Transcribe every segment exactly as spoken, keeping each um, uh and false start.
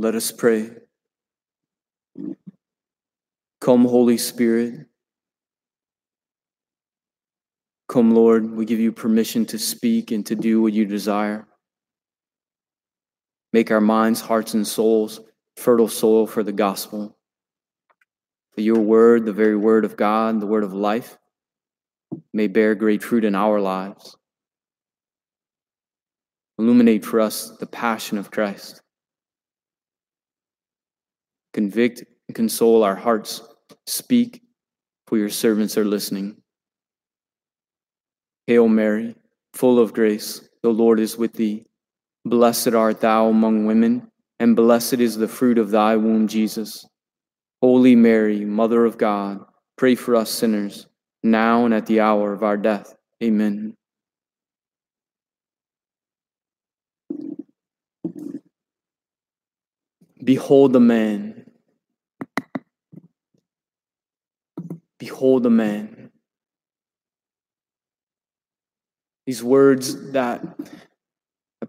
Let us pray. Come, Holy Spirit. Come, Lord, we give you permission to speak and to do what you desire. Make our minds, hearts, and souls fertile soil for the gospel, that your word, the very word of God, the word of life, may bear great fruit in our lives. Illuminate for us the passion of Christ. Convict and console our hearts. Speak, for your servants are listening. Hail Mary, full of grace, the Lord is with thee. Blessed art thou among women, and blessed is the fruit of thy womb, Jesus. Holy Mary, Mother of God, pray for us sinners, now and at the hour of our death. Amen. Behold the man. Behold the man. These words that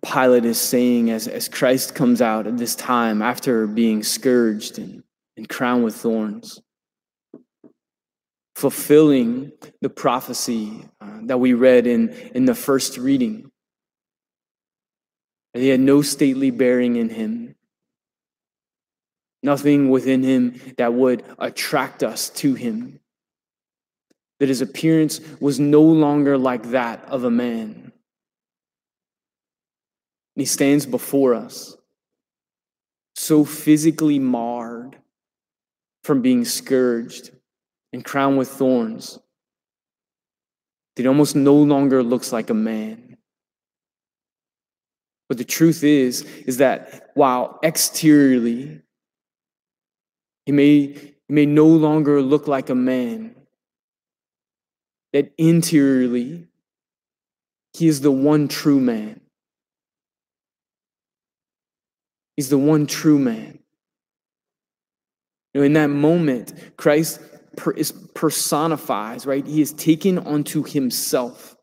Pilate is saying as, as Christ comes out at this time after being scourged and, and crowned with thorns, fulfilling the prophecy uh, that we read in, in the first reading. He had no stately bearing in him, nothing within him that would attract us to him, that his appearance was no longer like that of a man. He stands before us, so physically marred from being scourged and crowned with thorns, that he almost no longer looks like a man. But the truth is, is that while exteriorly he may, he may no longer look like a man, that interiorly he is the one true man. He's the one true man. You know, in that moment, Christ per, is personifies, right? He is taken onto himself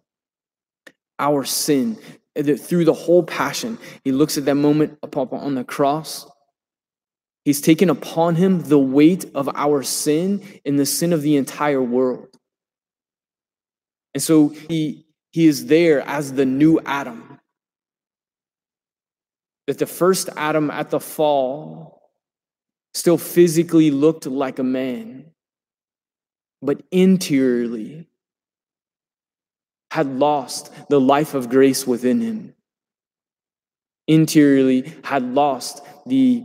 our sin. Through the whole passion, he looks at that moment upon on the cross. He's taken upon him the weight of our sin and the sin of the entire world. And so he, he is there as the new Adam. That the first Adam at the fall still physically looked like a man, but interiorly had lost the life of grace within him. Interiorly had lost the,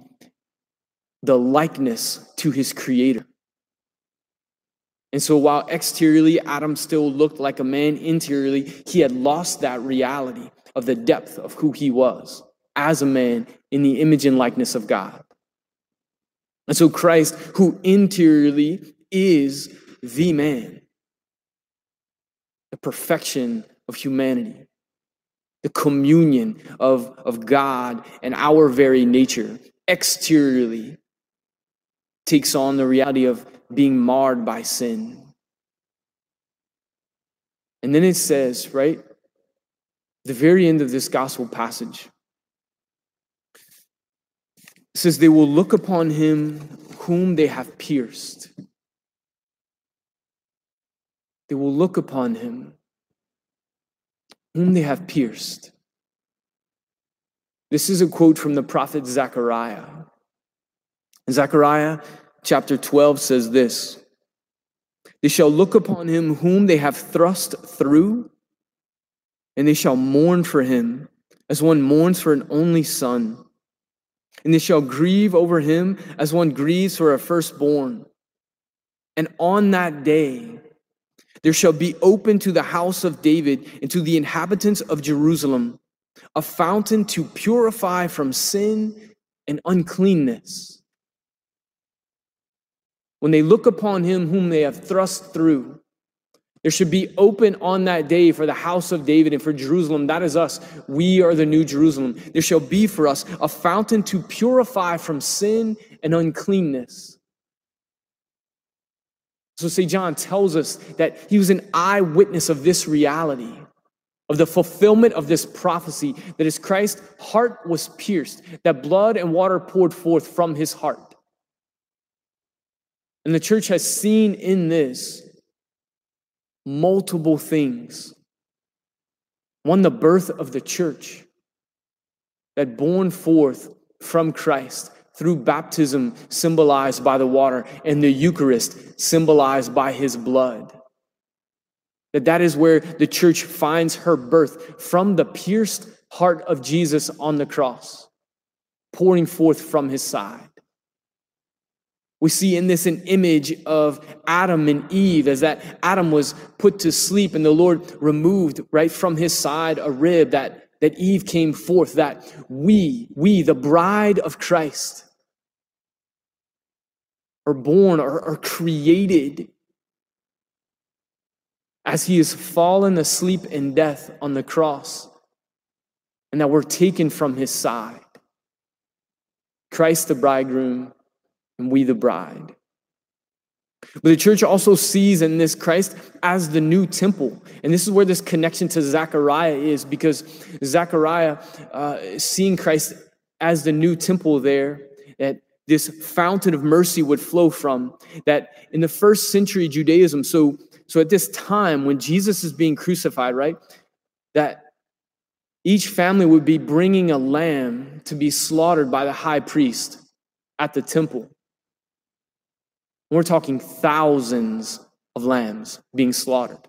the likeness to his creator. And so while exteriorly Adam still looked like a man, interiorly he had lost that reality of the depth of who he was as a man in the image and likeness of God. And so Christ, who interiorly is the man, the perfection of humanity, the communion of, of God and our very nature, exteriorly takes on the reality of being marred by sin. And then it says, right, the very end of this gospel passage, it says, they will look upon him whom they have pierced. They will look upon him whom they have pierced. This is a quote from the prophet Zechariah. Zechariah chapter twelve says this, they shall look upon him whom they have thrust through, and they shall mourn for him as one mourns for an only son. And they shall grieve over him as one grieves for a firstborn. And on that day, there shall be open to the house of David and to the inhabitants of Jerusalem a fountain to purify from sin and uncleanness. When they look upon him whom they have thrust through, there should be open on that day for the house of David and for Jerusalem. That is us. We are the new Jerusalem. There shall be for us a fountain to purify from sin and uncleanness. So Saint John tells us that he was an eyewitness of this reality, of the fulfillment of this prophecy, that as Christ's heart was pierced, that blood and water poured forth from his heart. And the church has seen in this multiple things. One, the birth of the church, that born forth from Christ through baptism symbolized by the water and the Eucharist symbolized by his blood. That that is where the church finds her birth, from the pierced heart of Jesus on the cross, pouring forth from his side. We see in this an image of Adam and Eve, as that Adam was put to sleep and the Lord removed right from his side a rib, that, that Eve came forth, that we, we, the bride of Christ, are born or are created as he has fallen asleep in death on the cross, and that we're taken from his side. Christ the bridegroom, and we the bride. But the church also sees in this Christ as the new temple. And this is where this connection to Zechariah is, because Zechariah, uh, seeing Christ as the new temple there, that this fountain of mercy would flow from, that in the first century Judaism, so So at this time, when Jesus is being crucified, right, that each family would be bringing a lamb to be slaughtered by the high priest at the temple. And we're talking thousands of lambs being slaughtered.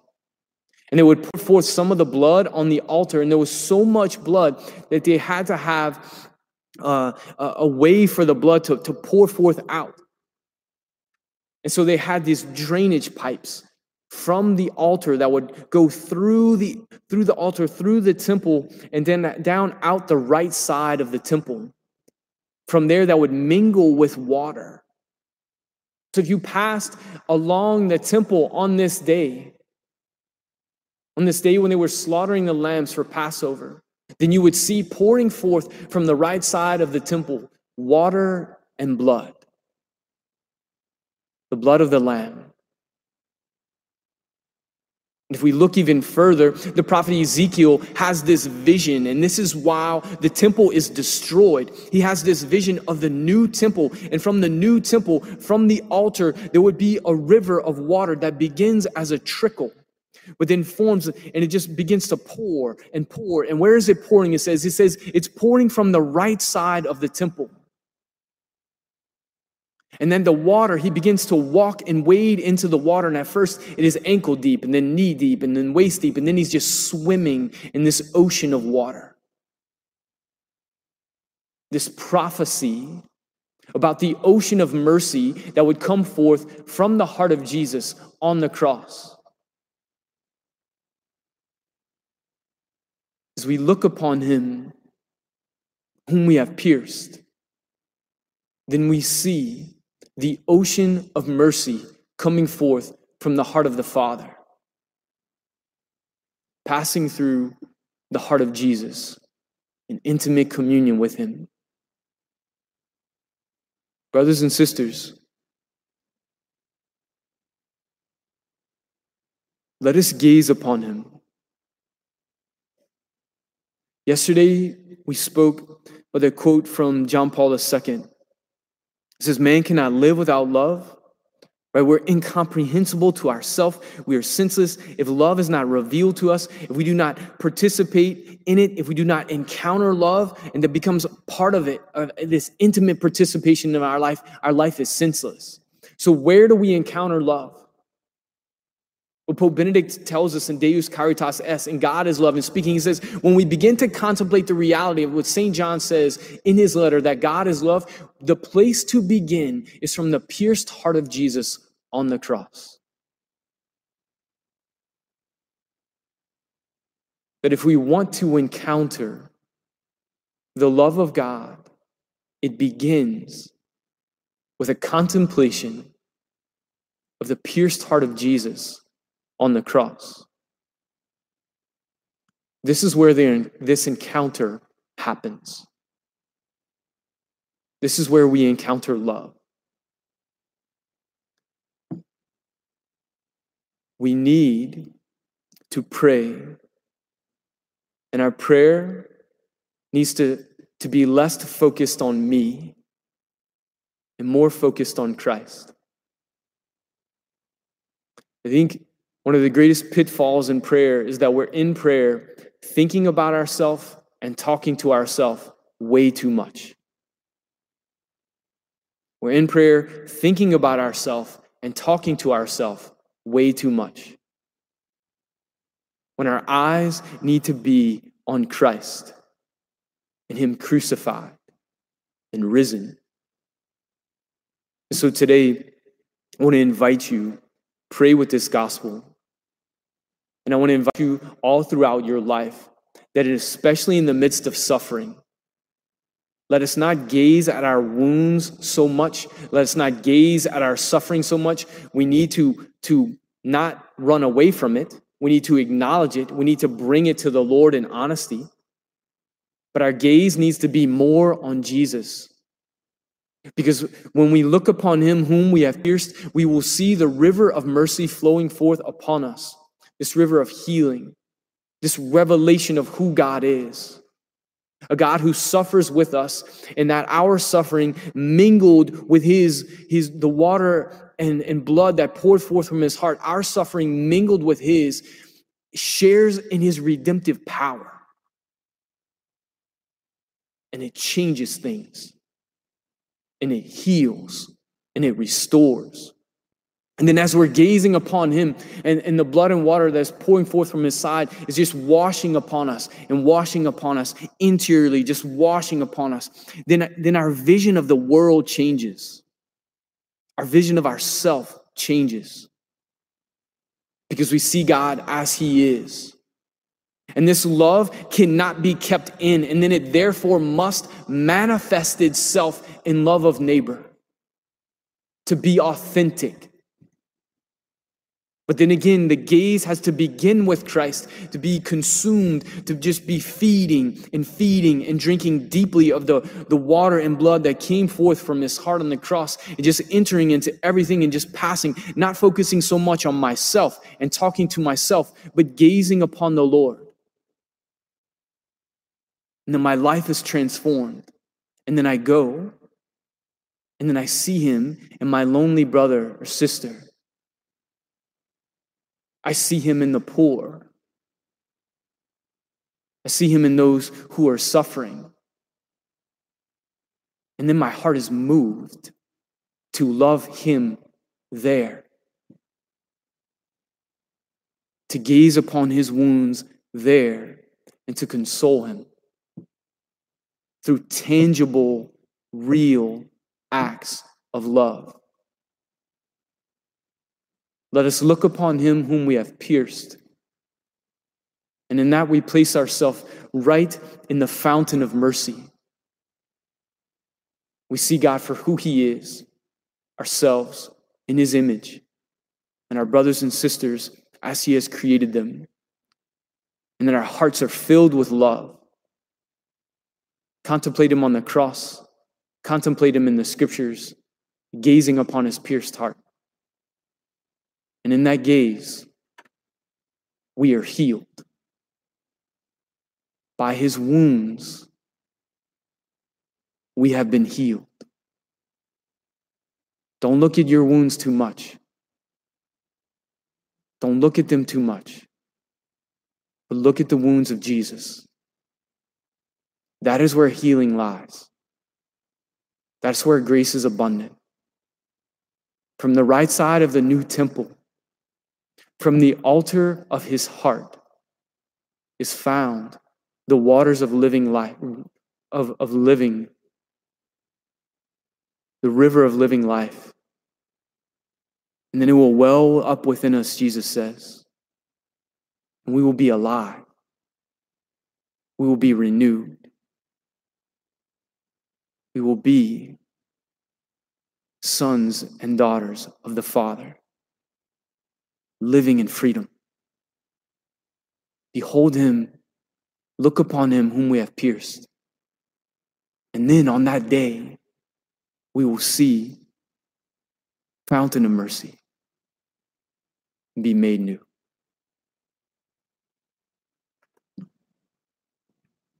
And they would put forth some of the blood on the altar, and there was so much blood that they had to have uh, a way for the blood to, to pour forth out. And so they had these drainage pipes from the altar that would go through the through the altar, through the temple, and then down out the right side of the temple. From there, that would mingle with water. So if you passed along the temple on this day, on this day when they were slaughtering the lambs for Passover, then you would see pouring forth from the right side of the temple water and blood. The blood of the lamb. If we look even further, the prophet Ezekiel has this vision, and this is why the temple is destroyed. He has this vision of the new temple, and from the new temple, from the altar, there would be a river of water that begins as a trickle, but then forms, and it just begins to pour and pour. And where is it pouring? It says, it says it's pouring from the right side of the temple. And then the water, he begins to walk and wade into the water. And at first it is ankle deep, and then knee deep, and then waist deep. And then he's just swimming in this ocean of water. This prophecy about the ocean of mercy that would come forth from the heart of Jesus on the cross. As we look upon him whom we have pierced, then we see the ocean of mercy coming forth from the heart of the Father, passing through the heart of Jesus in intimate communion with him. Brothers and sisters, let us gaze upon him. Yesterday, we spoke with a quote from John Paul the Second. It says, man cannot live without love, right? We're incomprehensible to ourselves. We are senseless. If love is not revealed to us, if we do not participate in it, if we do not encounter love, and that becomes part of it, of this intimate participation in our life, our life is senseless. So where do we encounter love? Well, Pope Benedict tells us in Deus Caritas Est, and God is love, and speaking, he says, when we begin to contemplate the reality of what Saint John says in his letter, that God is love, the place to begin is from the pierced heart of Jesus on the cross. That if we want to encounter the love of God, it begins with a contemplation of the pierced heart of Jesus on the cross. This is where the, this encounter happens. This is where we encounter love. We need to pray And our prayer needs to, to be less focused on me and more focused on Christ. I think one of the greatest pitfalls in prayer is that we're in prayer thinking about ourselves and talking to ourselves way too much. We're in prayer thinking about ourselves and talking to ourselves way too much, when our eyes need to be on Christ and Him crucified and risen. And so today, I want to invite you, pray with this gospel. And I want to invite you all throughout your life that especially in the midst of suffering, let us not gaze at our wounds so much. Let us not gaze at our suffering so much. We need to, to not run away from it. We need to acknowledge it. We need to bring it to the Lord in honesty. But our gaze needs to be more on Jesus. Because when we look upon Him whom we have pierced, we will see the river of mercy flowing forth upon us. This river of healing. This revelation of who God is. A God who suffers with us, and that our suffering mingled with his, his the water and, and blood that poured forth from His heart, our suffering mingled with His, shares in His redemptive power. And it changes things. And it heals. And it restores. And then as we're gazing upon Him, and, and the blood and water that's pouring forth from His side is just washing upon us and washing upon us interiorly, just washing upon us, then, then our vision of the world changes. Our vision of ourself changes. Because we see God as He is. And this love cannot be kept in, and then it therefore must manifest itself in love of neighbor. To be authentic. But then again, the gaze has to begin with Christ, to be consumed, to just be feeding and feeding and drinking deeply of the, the water and blood that came forth from His heart on the cross, and just entering into everything and just passing, not focusing so much on myself and talking to myself, but gazing upon the Lord. And then my life is transformed. And then I go, and then I see Him and my lonely brother or sister. I see Him in the poor. I see Him in those who are suffering. And then my heart is moved to love Him there. To gaze upon His wounds there and to console Him through tangible, real acts of love. Let us look upon Him whom we have pierced. And in that we place ourselves right in the fountain of mercy. We see God for who He is, ourselves in His image, and our brothers and sisters as He has created them. And that our hearts are filled with love. Contemplate Him on the cross. Contemplate Him in the scriptures, gazing upon His pierced heart. And in that gaze, we are healed. By His wounds, we have been healed. Don't look at your wounds too much. Don't look at them too much. But look at the wounds of Jesus. That is where healing lies. That's where grace is abundant. From the right side of the new temple, from the altar of His heart is found the waters of living life, of, of living, the river of living life. And then it will well up within us, Jesus says. And we will be alive. We will be renewed. We will be sons and daughters of the Father. Living in freedom. Behold Him, look upon Him whom we have pierced. And then on that day, we will see the fountain of mercy and be made new.